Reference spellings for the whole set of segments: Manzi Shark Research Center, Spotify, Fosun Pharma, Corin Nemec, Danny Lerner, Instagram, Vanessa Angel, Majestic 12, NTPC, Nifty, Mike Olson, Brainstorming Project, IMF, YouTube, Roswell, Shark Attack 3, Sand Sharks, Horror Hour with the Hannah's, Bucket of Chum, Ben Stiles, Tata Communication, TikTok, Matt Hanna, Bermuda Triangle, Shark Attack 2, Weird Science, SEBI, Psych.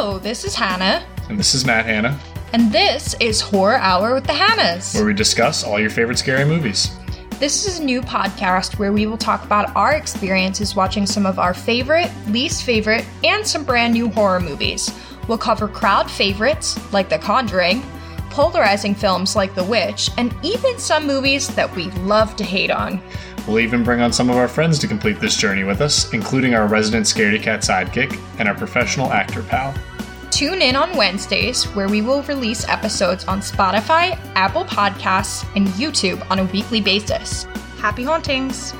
Hello, this is Hannah. And this is Matt Hanna. And this is Horror Hour with the Hannah's, where we discuss all your favorite scary movies. This is a new podcast where we will talk about our experiences watching some of our favorite, least favorite, and some brand new horror movies. We'll cover crowd favorites, like The Conjuring, polarizing films like The Witch, and even some movies that we love to hate on. We'll even bring on some of our friends to complete this journey with us, including our resident Scaredy Cat sidekick and our professional actor pal. Tune in on Wednesdays, where we will release episodes on Spotify, Apple Podcasts, and YouTube on a weekly basis. Happy hauntings!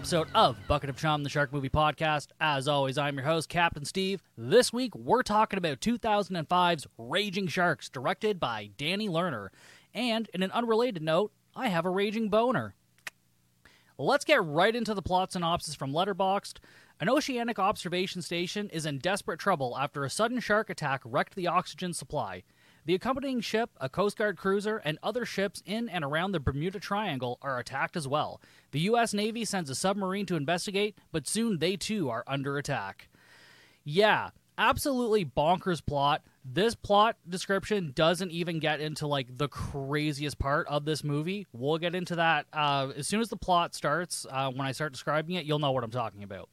Episode of Bucket of Chum, the Shark Movie Podcast. As always, I'm your host, Captain Steve. This week, we're talking about 2005's Raging Sharks, directed by Danny Lerner. And in an unrelated note, I have a raging boner. Let's get right into the plot synopsis from Letterboxd. An oceanic observation station is in desperate trouble after a sudden shark attack wrecked the oxygen supply. The accompanying ship, a Coast Guard cruiser, and other ships in and around the Bermuda Triangle are attacked as well. The U.S. Navy sends a submarine to investigate, but soon they too are under attack. Yeah, absolutely bonkers plot. This plot description doesn't even get into, like, the craziest part of this movie. We'll get into that as soon as the plot starts. When I start describing it, you'll know what I'm talking about.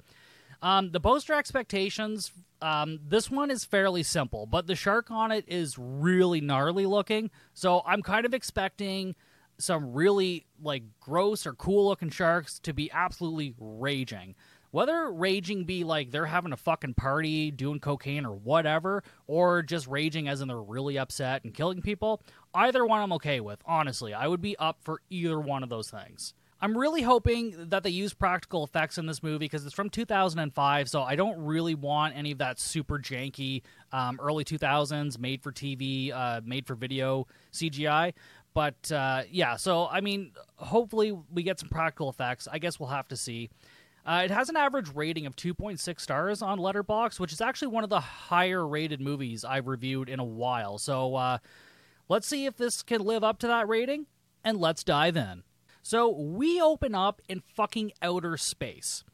The poster expectations, this one is fairly simple, but the shark on it is really gnarly looking, so I'm kind of expecting some really, like, gross or cool looking sharks to be absolutely raging. Whether raging be like they're having a fucking party, doing cocaine or whatever, or just raging as in they're really upset and killing people, either one I'm okay with, honestly. I would be up for either one of those things. I'm really hoping that they use practical effects in this movie because it's from 2005, so I don't really want any of that super janky early 2000s made-for-TV, made-for-video CGI. But, yeah, so, I mean, hopefully we get some practical effects. I guess we'll have to see. It has an average rating of 2.6 stars on Letterboxd, which is actually one of the higher-rated movies I've reviewed in a while. So let's see if this can live up to that rating, and let's dive in. So we open up in fucking outer space,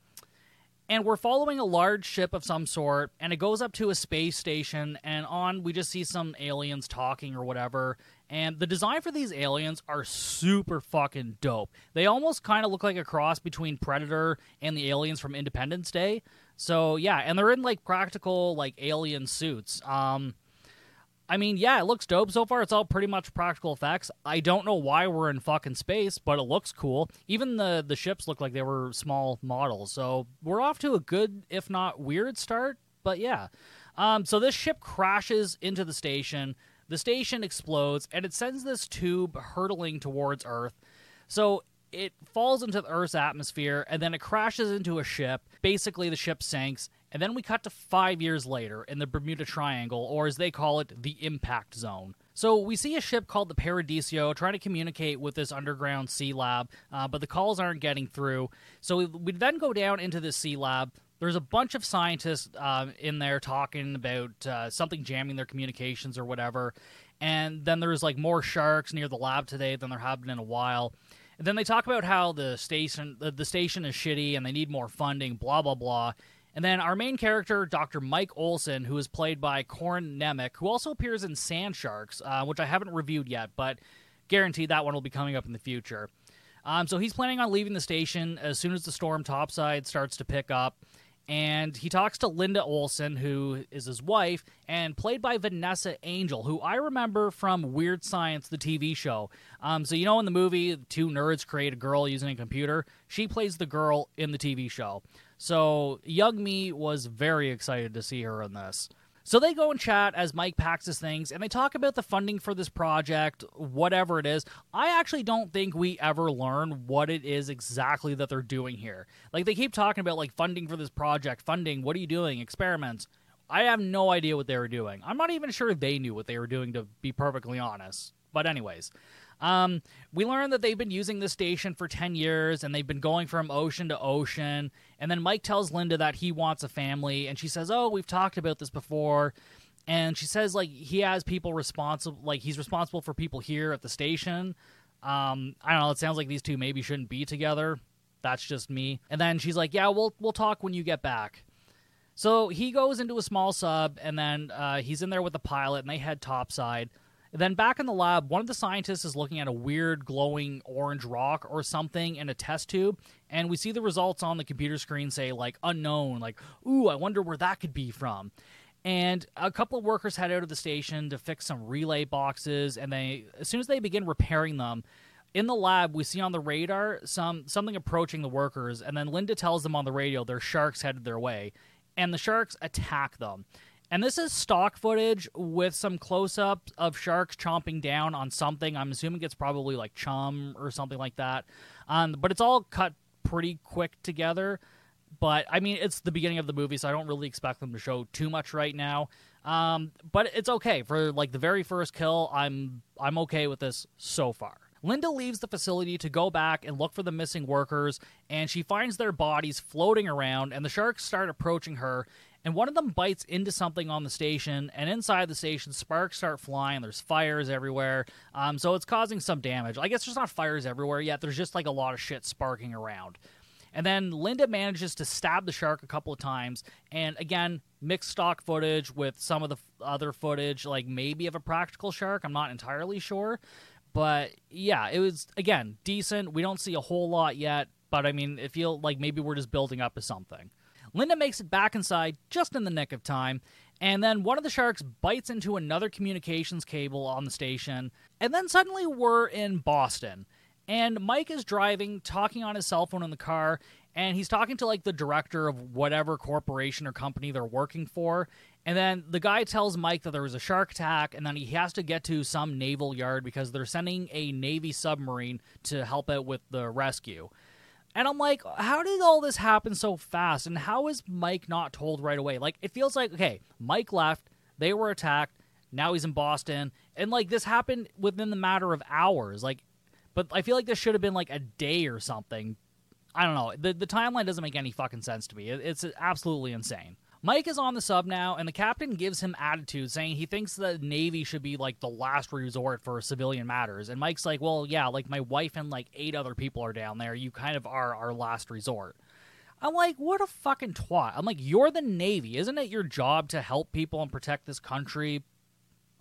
and we're following a large ship of some sort, and it goes up to a space station, and on we just see some aliens talking or whatever, and the design for these aliens are super fucking dope. They almost kind of look like a cross between Predator and the aliens from Independence Day. So yeah, and they're in, like, practical, like, alien suits. I mean, yeah, it looks dope so far. It's all pretty much practical effects. I don't know why we're in fucking space, but it looks cool. Even the ships look like they were small models. So we're off to a good, if not weird, start. But yeah. So this ship crashes into the station. The station explodes, and it sends this tube hurtling towards Earth. So it falls into the Earth's atmosphere, and then it crashes into a ship. Basically, the ship sinks. And then we cut to 5 years later in the Bermuda Triangle, or as they call it, the Impact Zone. So we see a ship called the Paradiso trying to communicate with this underground sea lab, but the calls aren't getting through. So we then go down into the sea lab. There's a bunch of scientists in there talking about something jamming their communications or whatever. And then there's, like, more sharks near the lab today than there have been in a while. And then they talk about how the station is shitty and they need more funding, blah, blah, blah. And then our main character, Dr. Mike Olson, who is played by Corin Nemec, who also appears in Sand Sharks, which I haven't reviewed yet, but guaranteed that one will be coming up in the future. So he's planning on leaving the station as soon as the storm topside starts to pick up. And he talks to Linda Olson, who is his wife, and played by Vanessa Angel, who I remember from Weird Science, the TV show. So you know in the movie, two nerds create a girl using a computer? She plays the girl in the TV show. So young me was very excited to see her in this. So they go and chat as Mike packs his things, and they talk about the funding for this project, whatever it is. I actually don't think we ever learn what it is exactly that they're doing here. Like, they keep talking about, like, funding for this project, funding, what are you doing, experiments. I have no idea what they were doing. I'm not even sure they knew what they were doing, to be perfectly honest. But anyways, we learned that they've been using this station for 10 years, and they've been going from ocean to ocean. And then Mike tells Linda that he wants a family, and she says, oh, we've talked about this before. And she says, like, he has people responsible, like, he's responsible for people here at the station. I don't know, it sounds like these two maybe shouldn't be together. That's just me. And then she's like, yeah, we'll talk when you get back. So he goes into a small sub, and then he's in there with the pilot, and they head topside. Then back in the lab, one of the scientists is looking at a weird glowing orange rock or something in a test tube, and we see the results on the computer screen say, like, unknown, like, ooh, I wonder where that could be from. And a couple of workers head out of the station to fix some relay boxes, and they, as soon as they begin repairing them, in the lab, we see on the radar something approaching the workers, and then Linda tells them on the radio there's sharks headed their way, and the sharks attack them. And this is stock footage with some close-ups of sharks chomping down on something. I'm assuming it's probably like chum or something like that. But it's all cut pretty quick together. But, I mean, it's the beginning of the movie, so I don't really expect them to show too much right now. But it's okay. For, like, the very first kill, I'm okay with this so far. Linda leaves the facility to go back and look for the missing workers, and she finds their bodies floating around, and the sharks start approaching her. And one of them bites into something on the station, and inside the station, sparks start flying. There's fires everywhere, so it's causing some damage. I guess there's not fires everywhere yet. There's just, like, a lot of shit sparking around. And then Linda manages to stab the shark a couple of times, and again, mixed stock footage with some of the other footage, like maybe of a practical shark. I'm not entirely sure, but yeah, it was, again, decent. We don't see a whole lot yet, but I mean, it feels like maybe we're just building up to something. Linda makes it back inside just in the nick of time, and then one of the sharks bites into another communications cable on the station, and then suddenly we're in Boston. And Mike is driving, talking on his cell phone in the car, and he's talking to, like, the director of whatever corporation or company they're working for, and then the guy tells Mike that there was a shark attack, and then he has to get to some naval yard because they're sending a Navy submarine to help out with the rescue. And I'm like, how did all this happen so fast? And how is Mike not told right away? Like, it feels like, okay, Mike left, they were attacked, now he's in Boston. And, like, this happened within the matter of hours. Like, but I feel like this should have been, like, a day or something. I don't know. The timeline doesn't make any fucking sense to me. It's absolutely insane. Mike is on the sub now, and the captain gives him attitude, saying he thinks the Navy should be, like, the last resort for civilian matters. And Mike's like, well, yeah, like, my wife and, like, 8 other people are down there. You kind of are our last resort. I'm like, what a fucking twat. I'm like, you're the Navy. Isn't it your job to help people and protect this country?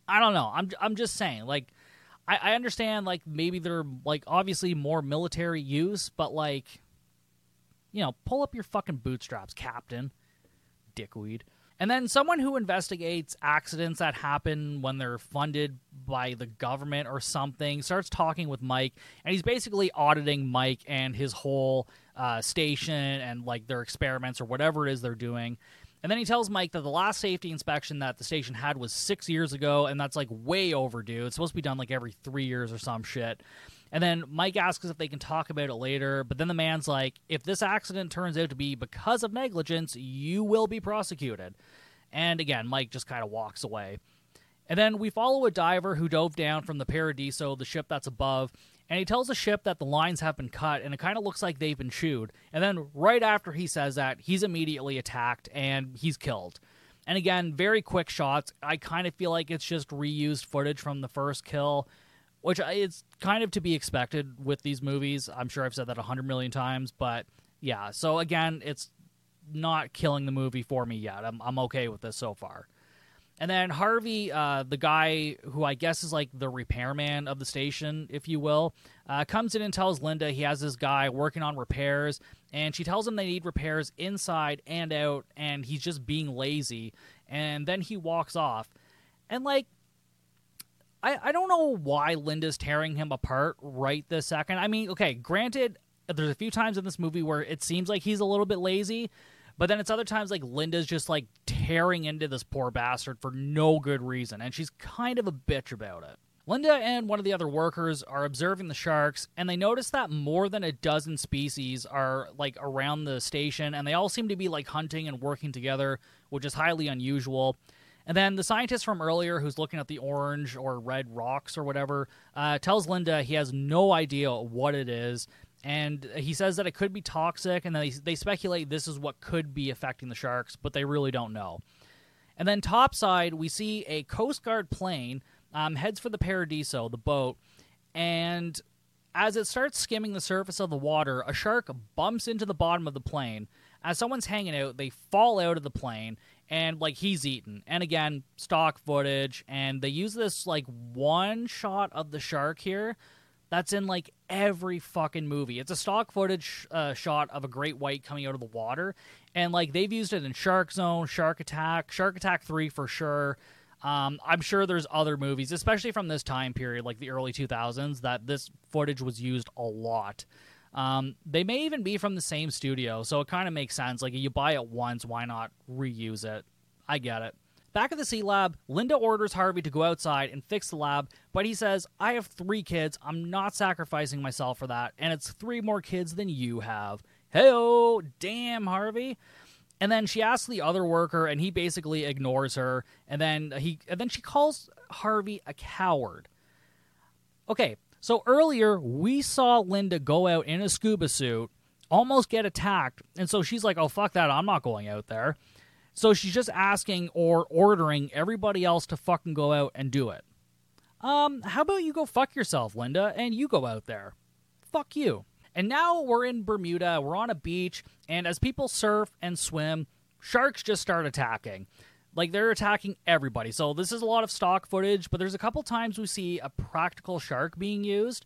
I don't know. I'm just saying, like, I understand, like, maybe they're, like, obviously more military use, but, like, you know, pull up your fucking bootstraps, Captain. Dickweed. And then someone who investigates accidents that happen when they're funded by the government or something starts talking with Mike, and he's basically auditing Mike and his whole station and, like, their experiments or whatever it is they're doing. And then he tells Mike that the last safety inspection that the station had was 6 years ago, and that's, like, way overdue. It's supposed to be done, like, every 3 years or some shit. And then Mike asks if they can talk about it later, but then the man's like, if this accident turns out to be because of negligence, you will be prosecuted. And again, Mike just kind of walks away. And then we follow a diver who dove down from the Paradiso, the ship that's above, and he tells the ship that the lines have been cut, and it kind of looks like they've been chewed. And then right after he says that, he's immediately attacked, and he's killed. And again, very quick shots. I kind of feel like it's just reused footage from the first kill, which is kind of to be expected with these movies. I'm sure I've said that 100 million times, but yeah. So again, it's not killing the movie for me yet. I'm okay with this so far. And then Harvey, the guy who I guess is like the repairman of the station, if you will, comes in and tells Linda he has this guy working on repairs, and she tells him they need repairs inside and out, and he's just being lazy. And then he walks off, and like, I don't know why Linda's tearing him apart right this second. I mean, okay, granted, there's a few times in this movie where it seems like he's a little bit lazy, But then it's other times like Linda's just like tearing into this poor bastard for no good reason, and she's kind of a bitch about it. Linda and one of the other workers are observing the sharks, and they notice that more than a dozen species are like around the station, and they all seem to be like hunting and working together, which is highly unusual. And then the scientist from earlier, who's looking at the orange or red rocks or whatever, tells Linda he has no idea what it is, and he says that it could be toxic, and they speculate this is what could be affecting the sharks, but they really don't know. And then topside, we see a Coast Guard plane heads for the Paradiso, the boat, and as it starts skimming the surface of the water, a shark bumps into the bottom of the plane. As someone's hanging out, they fall out of the plane, and, like, he's eaten. And, again, stock footage, and they use this, like, one shot of the shark here that's in, like, every fucking movie. It's a stock footage shot of a great white coming out of the water, and, like, they've used it in Shark Zone, Shark Attack, Shark Attack 3 for sure. I'm sure there's other movies, especially from this time period, like the early 2000s, that this footage was used a lot. They may even be from the same studio, so it kind of makes sense. Like, you buy it once, why not reuse it? I get it. Back at the sea lab, Linda orders Harvey to go outside and fix the lab, but he says, I have 3 kids, I'm not sacrificing myself for that, and it's 3 more kids than you have. Hey-oh, damn, Harvey. And then she asks the other worker, and he basically ignores her. And then she calls Harvey a coward. Okay, so earlier we saw Linda go out in a scuba suit, almost get attacked, and so she's like, oh, fuck that, I'm not going out there. So she's just asking or ordering everybody else to fucking go out and do it. How about you go fuck yourself, Linda, and you go out there? Fuck you. And now we're in Bermuda, we're on a beach, and as people surf and swim, sharks just start attacking. Like, they're attacking everybody. So this is a lot of stock footage, but there's a couple times we see a practical shark being used.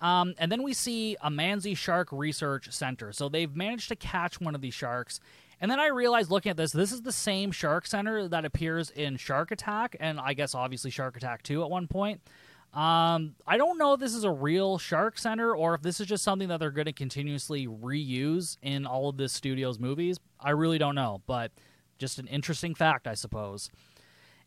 And then we see a Manzi Shark Research Center. So they've managed to catch one of these sharks. And then I realized, looking at this, this is the same shark center that appears in Shark Attack, and I guess obviously Shark Attack 2 at one point. I don't know if this is a real shark center or if this is just something that they're going to continuously reuse in all of this studio's movies. I really don't know, but just an interesting fact, I suppose.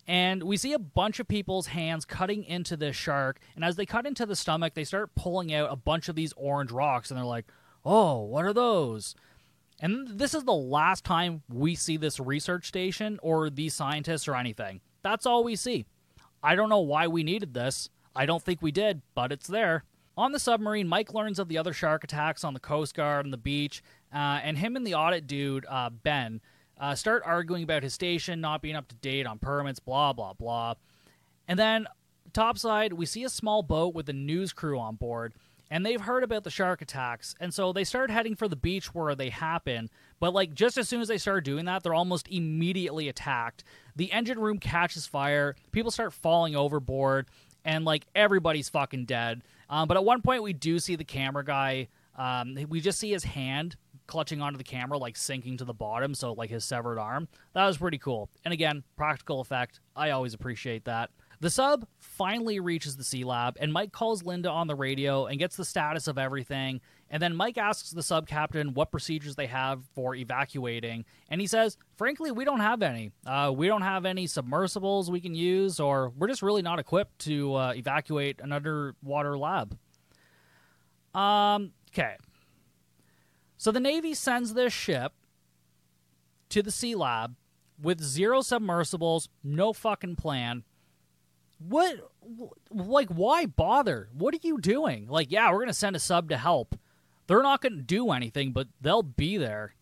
And we see a bunch of people's hands cutting into this shark, and as they cut into the stomach, they start pulling out a bunch of these orange rocks, and they're like, oh, what are those? And this is the last time we see this research station or these scientists or anything. That's all we see. I don't know why we needed this. I don't think we did, but it's there. On the submarine, Mike learns of the other shark attacks on the Coast Guard and the beach, and him and the audit dude, Ben, start arguing about his station not being up to date on permits, blah, blah, blah. And then, topside, we see a small boat with a news crew on board, and they've heard about the shark attacks, and so they start heading for the beach where they happen, but like just as soon as they start doing that, they're almost immediately attacked. The engine room catches fire, people start falling overboard, and, like, everybody's fucking dead. But at one point, we do see the camera guy. We just see his hand clutching onto the camera, like, sinking to the bottom. So, like, his severed arm. That was pretty cool. And, again, practical effect. I always appreciate that. The sub finally reaches the sea lab, and Mike calls Linda on the radio and gets the status of everything. And then Mike asks the sub captain what procedures they have for evacuating. And he says, frankly, we don't have any. We don't have any submersibles we can use, or we're just really not equipped to evacuate an underwater lab. Okay. So the Navy sends this ship to the sea lab with 0 submersibles, no fucking plan. What, like, why bother? What are you doing? Like, yeah, we're going to send a sub to help. They're not going to do anything, but they'll be there.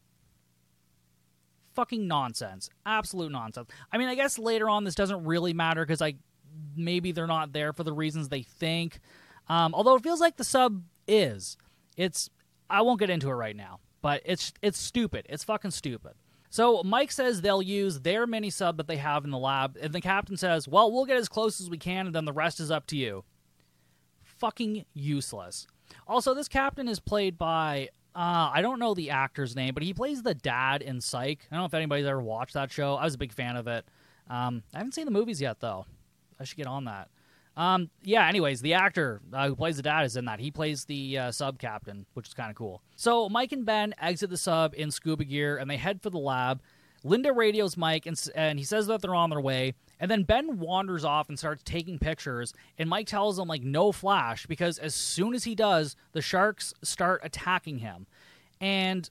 Fucking nonsense. Absolute nonsense. I mean, I guess later on this doesn't really matter because, like, maybe they're not there for the reasons they think. Although it feels like the sub is. I won't get into it right now, but it's stupid. It's fucking stupid. So Mike says they'll use their mini-sub that they have in the lab, and the captain says, well, we'll get as close as we can, and then the rest is up to you. Fucking useless. Also, this captain is played by, I don't know the actor's name, but he plays the dad in Psych. I don't know if anybody's ever watched that show. I was a big fan of it. I haven't seen the movies yet, though. I should get on that. Anyways, the actor who plays the dad is in that. He plays the sub-captain, which is kind of cool. So Mike and Ben exit the sub in scuba gear, and they head for the lab. Linda radios Mike, and he says that they're on their way. And then Ben wanders off and starts taking pictures, and Mike tells him, like, no flash, because as soon as he does, the sharks start attacking him. And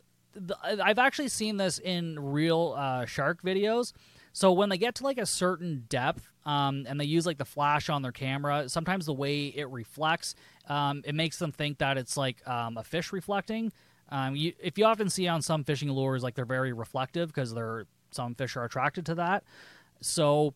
I've actually seen this in real shark videos. So when they get to, like, a certain depth, and they use, like, the flash on their camera, sometimes the way it reflects, it makes them think that it's, like, a fish reflecting. If you often see on some fishing lures, like, they're very reflective because some fish are attracted to that. So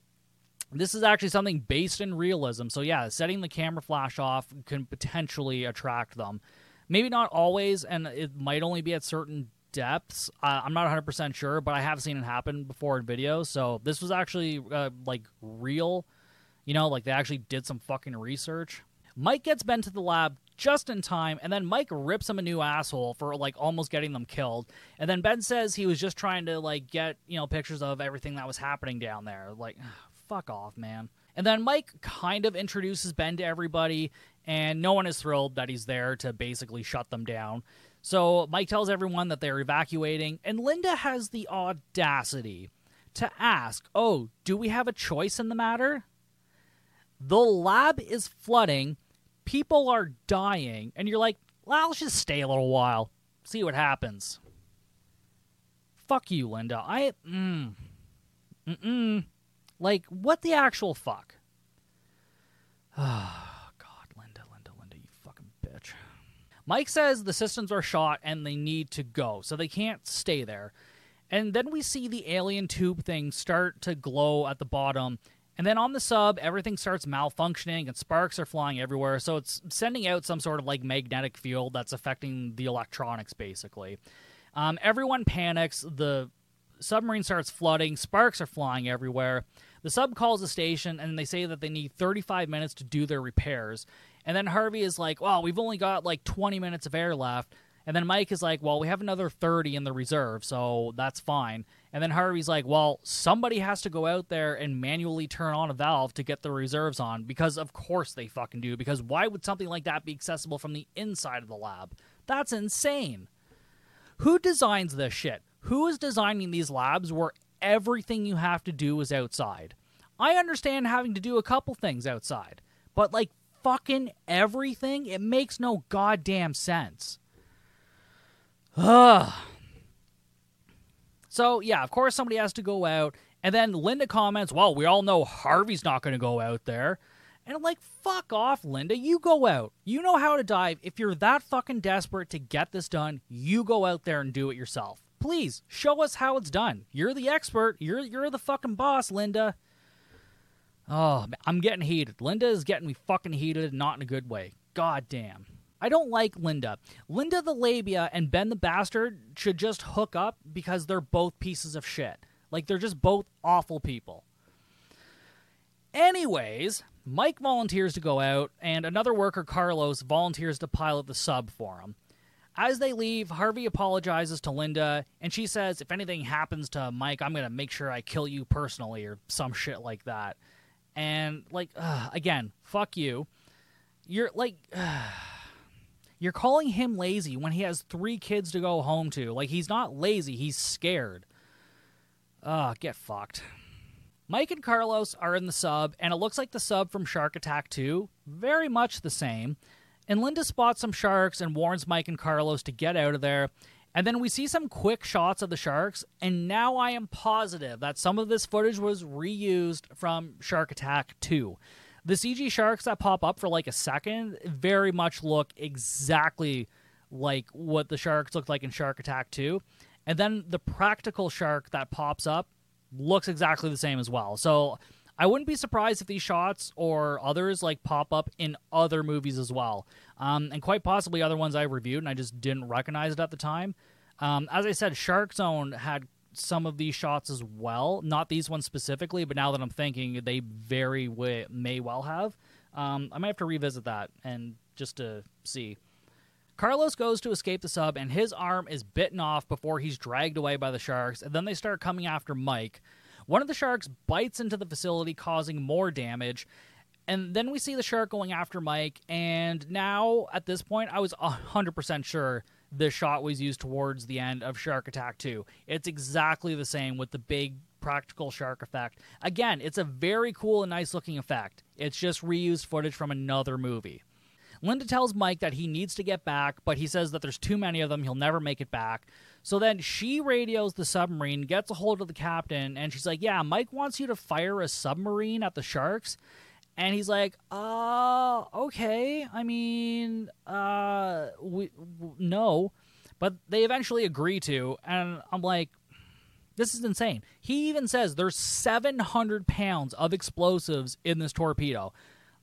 this is actually something based in realism. So, yeah, setting the camera flash off can potentially attract them. Maybe not always, and it might only be at certain depths. I'm not 100% sure, but I have seen it happen before in videos. So this was actually real, they actually did some fucking research. Mike gets Ben to the lab just in time, and then Mike rips him a new asshole for almost getting them killed. And then Ben says he was just trying to get pictures of everything that was happening down there. Fuck off, man. And then Mike kind of introduces Ben to everybody, and no one is thrilled that he's there to basically shut them down. So Mike tells everyone that they're evacuating, and Linda has the audacity to ask, oh, do we have a choice in the matter? The lab is flooding, people are dying, and you're like, well, I'll just stay a little while, see what happens. Fuck you, Linda. What the actual fuck? Oh, God, Linda, you fucking bitch. Mike says the systems are shot and they need to go, so they can't stay there. And then we see the alien tube thing start to glow at the bottom. And then on the sub, everything starts malfunctioning and sparks are flying everywhere. So it's sending out some sort of magnetic field that's affecting the electronics, basically. Everyone panics. The submarine starts flooding. Sparks are flying everywhere. The sub calls the station, and they say that they need 35 minutes to do their repairs. And then Harvey is like, well, we've only got 20 minutes of air left. And then Mike is like, well, we have another 30 in the reserve, so that's fine. And then Harvey's like, well, somebody has to go out there and manually turn on a valve to get the reserves on, because of course they fucking do, because why would something like that be accessible from the inside of the lab? That's insane. Who designs this shit? Who is designing these labs where everything you have to do is outside? I understand having to do a couple things outside, but fucking everything? It makes no goddamn sense. Ugh. So, yeah, of course somebody has to go out, and then Linda comments, well, we all know Harvey's not going to go out there. And I'm like, fuck off, Linda. You go out. You know how to dive. If you're that fucking desperate to get this done, you go out there and do it yourself. Please, show us how it's done. You're the expert. You're the fucking boss, Linda. Oh, I'm getting heated. Linda is getting me fucking heated, not in a good way. God damn. I don't like Linda. Linda the labia and Ben the bastard should just hook up, because they're both pieces of shit. They're just both awful people. Anyways, Mike volunteers to go out, and another worker, Carlos, volunteers to pilot the sub for him. As they leave, Harvey apologizes to Linda, and she says, if anything happens to Mike, I'm going to make sure I kill you personally, or some shit like that. And, again, fuck you. You're, you're calling him lazy when he has 3 kids to go home to. He's not lazy, he's scared. Get fucked. Mike and Carlos are in the sub, and it looks like the sub from Shark Attack 2. Very much the same. And Linda spots some sharks and warns Mike and Carlos to get out of there. And then we see some quick shots of the sharks. And now I am positive that some of this footage was reused from Shark Attack 2. The CG sharks that pop up for a second very much look exactly like what the sharks looked like in Shark Attack 2. And then the practical shark that pops up looks exactly the same as well. So I wouldn't be surprised if these shots or others pop up in other movies as well. And quite possibly other ones I reviewed and I just didn't recognize it at the time. As I said, Shark Zone had some of these shots as well. Not these ones specifically, but now that I'm thinking, they may well have. I might have to revisit that and just to see. Carlos goes to escape the sub, and his arm is bitten off before he's dragged away by the sharks. And then they start coming after Mike. One of the sharks bites into the facility, causing more damage, And then we see the shark going after Mike, and now, at this point, I was 100% sure this shot was used towards the end of Shark Attack 2. It's exactly the same with the big practical shark effect. Again, it's a very cool and nice-looking effect. It's just reused footage from another movie. Linda tells Mike that he needs to get back, but he says that there's too many of them, he'll never make it back. So then she radios the submarine, gets a hold of the captain, and she's like, yeah, Mike wants you to fire a submarine at the sharks. And he's like, okay, I mean, no. But they eventually agree to, and I'm like, this is insane. He even says there's 700 pounds of explosives in this torpedo.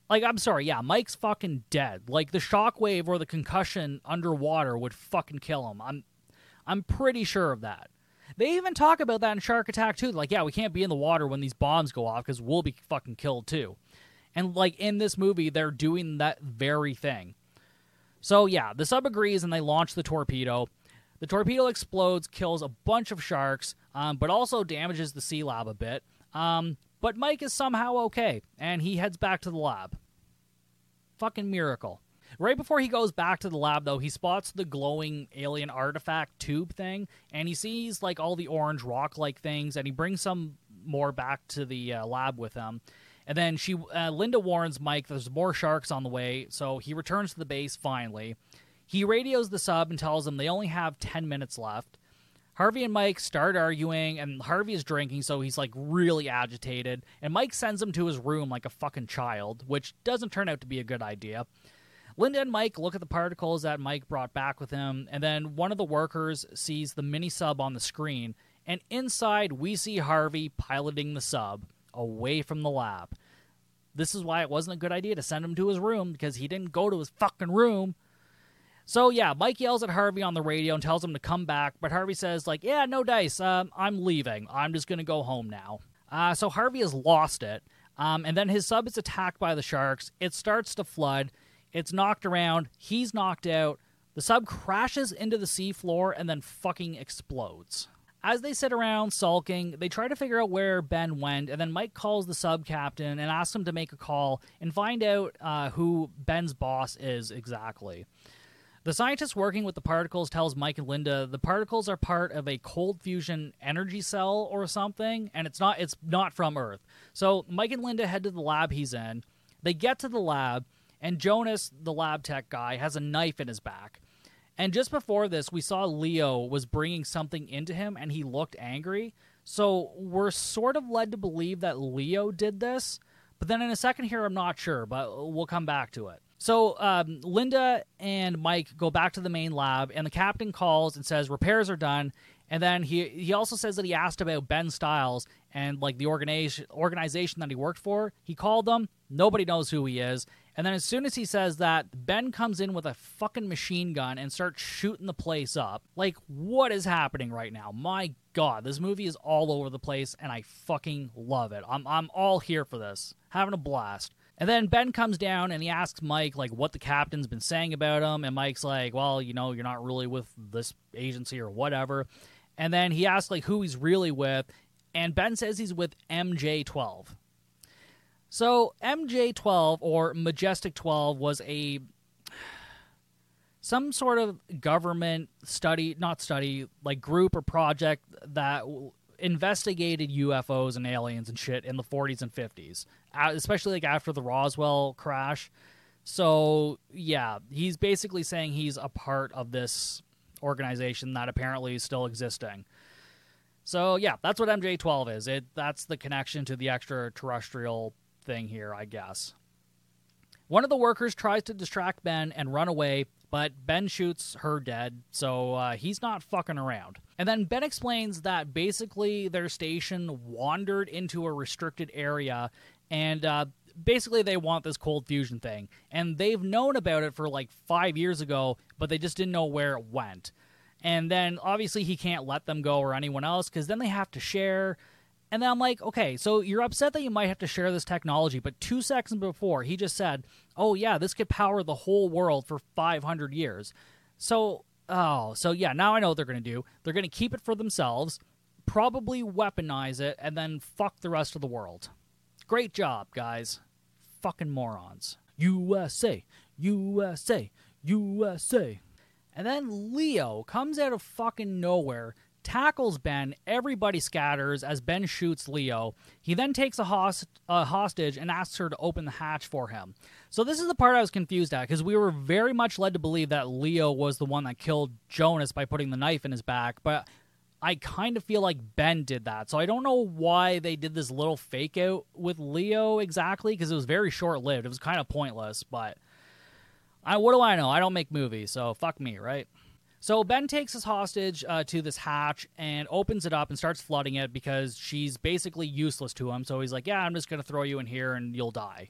Like, I'm sorry, yeah, Mike's fucking dead. Like, the shockwave or the concussion underwater would fucking kill him. I'm pretty sure of that. They even talk about that in Shark Attack 2. Like, yeah, we can't be in the water when these bombs go off because we'll be fucking killed too. And, like, in this movie, they're doing that very thing. So, yeah, the sub agrees and they launch the torpedo. The torpedo explodes, kills a bunch of sharks, but also damages the sea lab a bit. But Mike is somehow okay, and he heads back to the lab. Fucking miracle. Right before he goes back to the lab, though, he spots the glowing alien artifact tube thing, and he sees, like, all the orange rock-like things, and he brings some more back to the lab with him. And then Linda warns Mike there's more sharks on the way, so he returns to the base finally. He radios the sub and tells them they only have 10 minutes left. Harvey and Mike start arguing, and Harvey is drinking, so he's, like, really agitated. And Mike sends him to his room like a fucking child, which doesn't turn out to be a good idea. Linda and Mike look at the particles that Mike brought back with him, and then one of the workers sees the mini-sub on the screen, and inside we see Harvey piloting the sub away from the lab. This is why it wasn't a good idea to send him to his room, because he didn't go to his fucking room. So yeah, Mike yells at Harvey on the radio and tells him to come back, but Harvey says, like, yeah, no dice, I'm leaving. I'm just gonna go home now. So Harvey has lost it, and then his sub is attacked by the sharks. It starts to flood. It's knocked around. He's knocked out. The sub crashes into the seafloor and then fucking explodes. As they sit around sulking, they try to figure out where Ben went, and then Mike calls the sub-captain and asks him to make a call and find out who Ben's boss is exactly. The scientist working with the particles tells Mike and Linda the particles are part of a cold fusion energy cell or something, and it's not from Earth. So Mike and Linda head to the lab he's in. They get to the lab, and Jonas, the lab tech guy, has a knife in his back. And just before this, we saw Leo was bringing something into him, and he looked angry. So we're sort of led to believe that Leo did this. But then in a second here, I'm not sure, but we'll come back to it. So Linda and Mike go back to the main lab, and the captain calls and says repairs are done. And then he also says that he asked about Ben Stiles and, like, the organization that he worked for. He called them. Nobody knows who he is. And then as soon as he says that, Ben comes in with a fucking machine gun and starts shooting the place up. Like, what is happening right now? My God, this movie is all over the place, and I fucking love it. I'm all here for this. Having a blast. And then Ben comes down, and he asks Mike, like, what the captain's been saying about him. And Mike's like, well, you know, you're not really with this agency or whatever. And then he asks, like, who he's really with. And Ben says he's with MJ-12. So MJ-12 or Majestic 12 was some sort of government group or project that investigated UFOs and aliens and shit in the 40s and 50s, especially, like, after the Roswell crash. So yeah, he's basically saying he's a part of this organization that apparently is still existing. So yeah, that's what MJ-12 is. That's the connection to the extraterrestrial thing here, I guess. One of the workers tries to distract Ben and run away, but Ben shoots her dead, so he's not fucking around. And then Ben explains that basically their station wandered into a restricted area, and basically they want this cold fusion thing. And they've known about it for, like, 5 years ago, but they just didn't know where it went. And then, obviously, he can't let them go or anyone else, because then they have to share. And then I'm like, okay, so you're upset that you might have to share this technology, but 2 seconds before, he just said, oh, yeah, this could power the whole world for 500 years. So yeah, now I know what they're going to do. They're going to keep it for themselves, probably weaponize it, and then fuck the rest of the world. Great job, guys. fucking morons. USA, USA, USA. And then Leo comes out of fucking nowhere, tackles Ben, everybody scatters as Ben shoots Leo. He then takes a hostage and asks her to open the hatch for him. So this is the part I was confused at, because we were very much led to believe that Leo was the one that killed Jonas by putting the knife in his back, but I kind of feel like Ben did that. So I don't know why they did this little fake out with Leo exactly, because it was very short-lived. It was kind of pointless, but what do I know? I don't make movies, so fuck me, right? So Ben takes his hostage to this hatch and opens it up and starts flooding it because she's basically useless to him. So he's like, yeah, I'm just going to throw you in here and you'll die.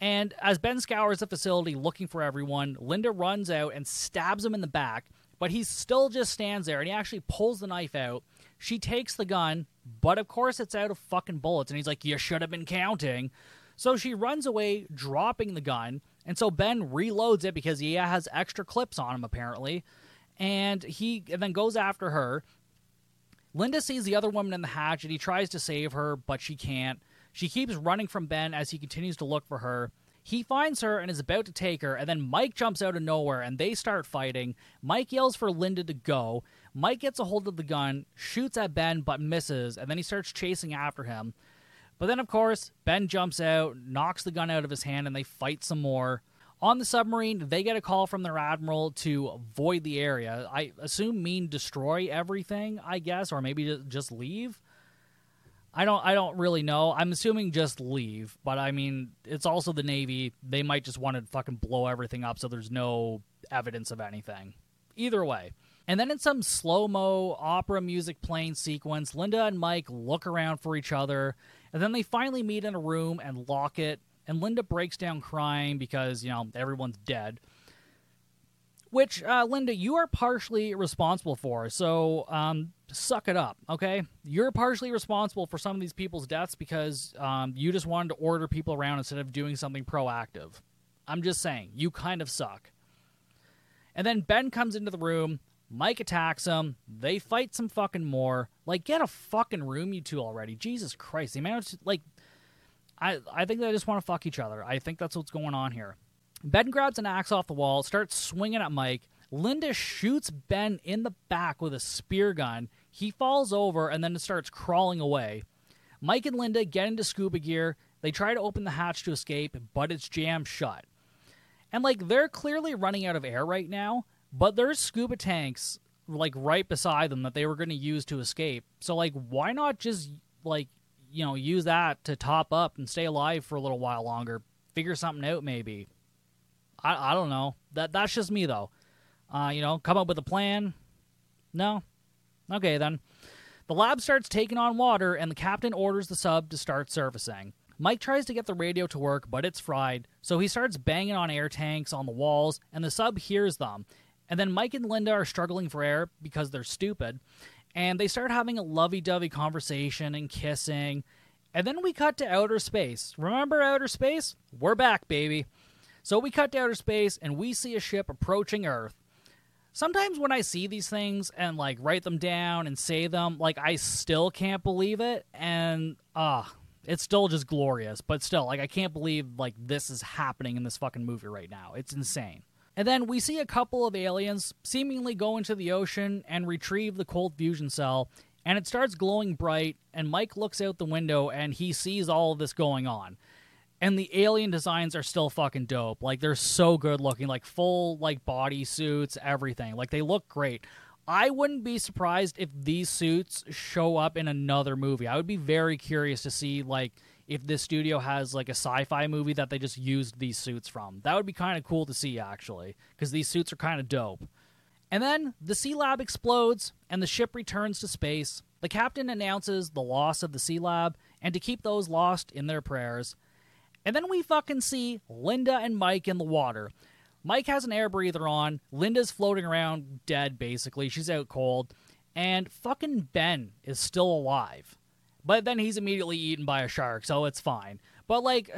And as Ben scours the facility looking for everyone, Linda runs out and stabs him in the back, but he still just stands there, and he actually pulls the knife out. She takes the gun, but of course it's out of fucking bullets, and he's like, you should have been counting. So she runs away, dropping the gun, and so Ben reloads it because he has extra clips on him, apparently, and he then goes after her. Linda sees the other woman in the hatch, and he tries to save her, but she can't. She keeps running from Ben as he continues to look for her. He finds her and is about to take her, and then Mike jumps out of nowhere, and they start fighting. Mike yells for Linda to go. Mike gets a hold of the gun, shoots at Ben, but misses, and then he starts chasing after him. But then, of course, Ben jumps out, knocks the gun out of his hand, and they fight some more. On the submarine, they get a call from their admiral to void the area. I assume mean destroy everything, I guess, or maybe just leave. I don't really know. I'm assuming just leave, but I mean, it's also the Navy. They might just want to fucking blow everything up so there's no evidence of anything. Either way. And then in some slow-mo opera music playing sequence, Linda and Mike look around for each other, and then they finally meet in a room and lock it, and Linda breaks down crying because, you know, everyone's dead. Which, Linda, you are partially responsible for, so suck it up, okay? You're partially responsible for some of these people's deaths because you just wanted to order people around instead of doing something proactive. I'm just saying, you kind of suck. And then Ben comes into the room, Mike attacks him, they fight some fucking more. Like, get a fucking room, you two, already. Jesus Christ, the amount of, like, I think they just want to fuck each other. I think that's what's going on here. Ben grabs an axe off the wall, starts swinging at Mike. Linda shoots Ben in the back with a spear gun. He falls over and then starts crawling away. Mike and Linda get into scuba gear. They try to open the hatch to escape, but it's jammed shut. And, like, they're clearly running out of air right now, but there's scuba tanks, like, right beside them that they were going to use to escape. So, like, why not just, like, you know, use that to top up and stay alive for a little while longer? Figure something out, maybe. I don't know. That's just me, though. You know, come up with a plan? No? Okay, then. The lab starts taking on water, and the captain orders the sub to start surfacing. Mike tries to get the radio to work, but it's fried, so he starts banging on air tanks on the walls, and the sub hears them. And then Mike and Linda are struggling for air because they're stupid, and they start having a lovey-dovey conversation and kissing. And then we cut to outer space. Remember outer space? We're back, baby. So we cut to outer space, and we see a ship approaching Earth. Sometimes when I see these things and, like, write them down and say them, like, I still can't believe it, and, it's still just glorious. But still, like, I can't believe, like, this is happening in this fucking movie right now. It's insane. And then we see a couple of aliens seemingly go into the ocean and retrieve the cold fusion cell, and it starts glowing bright, and Mike looks out the window, and he sees all of this going on. And the alien designs are still fucking dope. Like, they're so good looking. Like, full, like, body suits, everything. Like, they look great. I wouldn't be surprised if these suits show up in another movie. I would be very curious to see, like, if this studio has, like, a sci-fi movie that they just used these suits from. That would be kind of cool to see, actually, because these suits are kind of dope. And then the Sea Lab explodes, and the ship returns to space. The captain announces the loss of the Sea Lab, and to keep those lost in their prayers. And then we fucking see Linda and Mike in the water. Mike has an air breather on. Linda's floating around dead, basically. She's out cold. And fucking Ben is still alive. But then he's immediately eaten by a shark, so it's fine. But, like,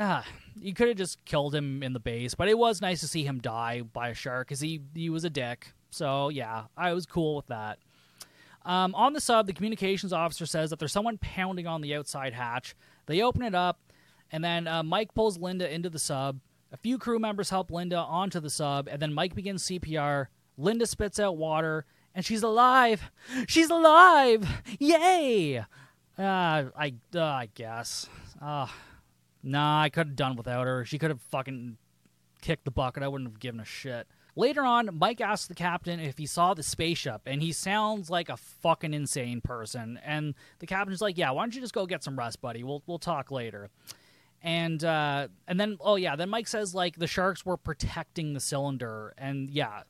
you could have just killed him in the base. But it was nice to see him die by a shark because he was a dick. So, yeah, I was cool with that. On the sub, the communications officer says that there's someone pounding on the outside hatch. They open it up. And then Mike pulls Linda into the sub. A few crew members help Linda onto the sub, and then Mike begins CPR. Linda spits out water, and she's alive. She's alive! Yay! I guess. Nah, I could have done without her. She could have fucking kicked the bucket. I wouldn't have given a shit. Later on, Mike asks the captain if he saw the space ship, and he sounds like a fucking insane person. And the captain's like, yeah, why don't you just go get some rest, buddy? We'll talk later. And then, then Mike says, like, the sharks were protecting the cylinder. And, yeah,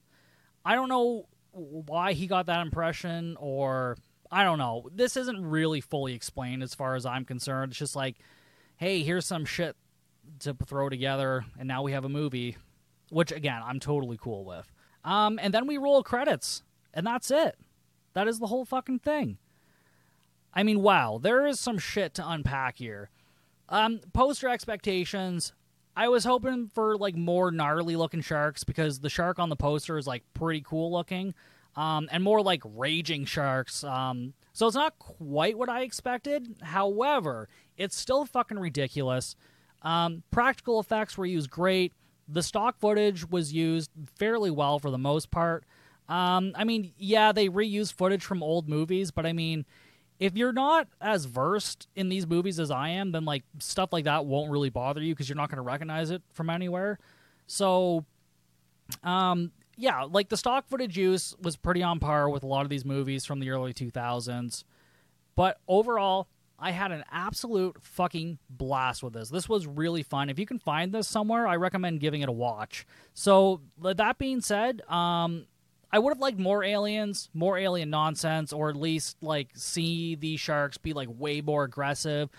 I don't know why he got that impression, or I don't know. This isn't really fully explained as far as I'm concerned. It's just like, hey, here's some shit to throw together, and now we have a movie. Which, again, I'm totally cool with. And then we roll credits, and that's it. That is the whole fucking thing. I mean, wow, there is some shit to unpack here. Poster expectations. I was hoping for, like, more gnarly-looking sharks, because the shark on the poster is, like, pretty cool-looking. And more, like, raging sharks. So it's not quite what I expected. However, it's still fucking ridiculous. Practical effects were used great. The stock footage was used fairly well for the most part. I mean, yeah, they reuse footage from old movies, but I mean, if you're not as versed in these movies as I am, then like stuff like that won't really bother you because you're not going to recognize it from anywhere. So, yeah, like the stock footage use was pretty on par with a lot of these movies from the early 2000s. But overall, I had an absolute fucking blast with this. This was really fun. If you can find this somewhere, I recommend giving it a watch. So, that being said, I would have liked more aliens, more alien nonsense, or at least, like, see these sharks be, like, way more aggressive.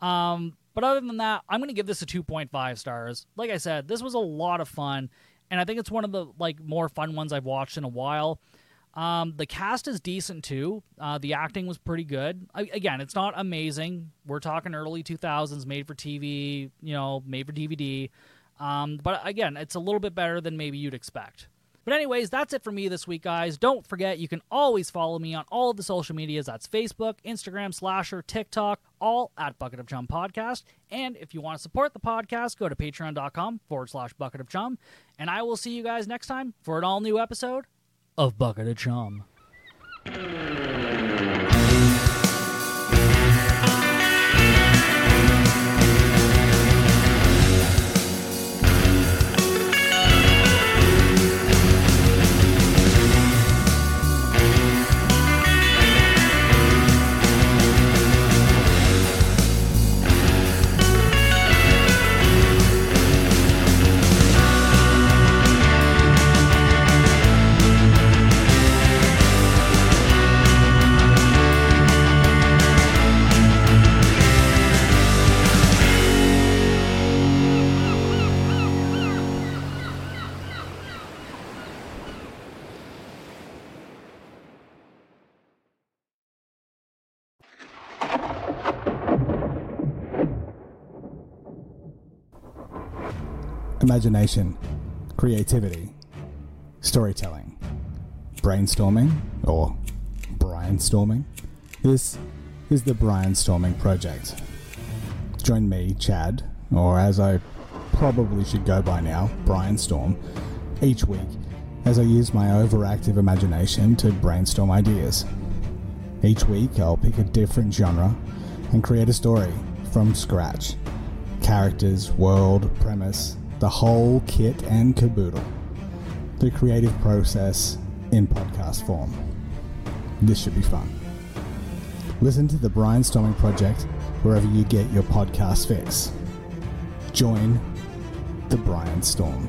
But other than that, I'm going to give this a 2.5 stars. Like I said, this was a lot of fun, and I think it's one of the, like, more fun ones I've watched in a while. The cast is decent too. The acting was pretty good. Again, it's not amazing. We're talking early 2000s, made for TV, you know, made for DVD. But again, it's a little bit better than maybe you'd expect. But anyways, that's it for me this week, guys. Don't forget, you can always follow me on all of the social medias. That's Facebook, Instagram, Slasher, TikTok, all at Bucket of Chum Podcast. And if you want to support the podcast, go to patreon.com/Bucket of Chum. And I will see you guys next time for an all new episode of Bucket of Chum. Imagination, creativity, storytelling, brainstorming, or Brainstorming. This is the Brainstorming Project. Join me, Chad, or as I probably should go by now, Brainstorm, each week as I use my overactive imagination to brainstorm ideas. Each week I'll pick a different genre and create a story from scratch. Characters, world, premise, the whole kit and caboodle. The creative process in podcast form. This should be fun. Listen to the Brainstorming Project wherever you get your podcast fix. Join the Brainstorm.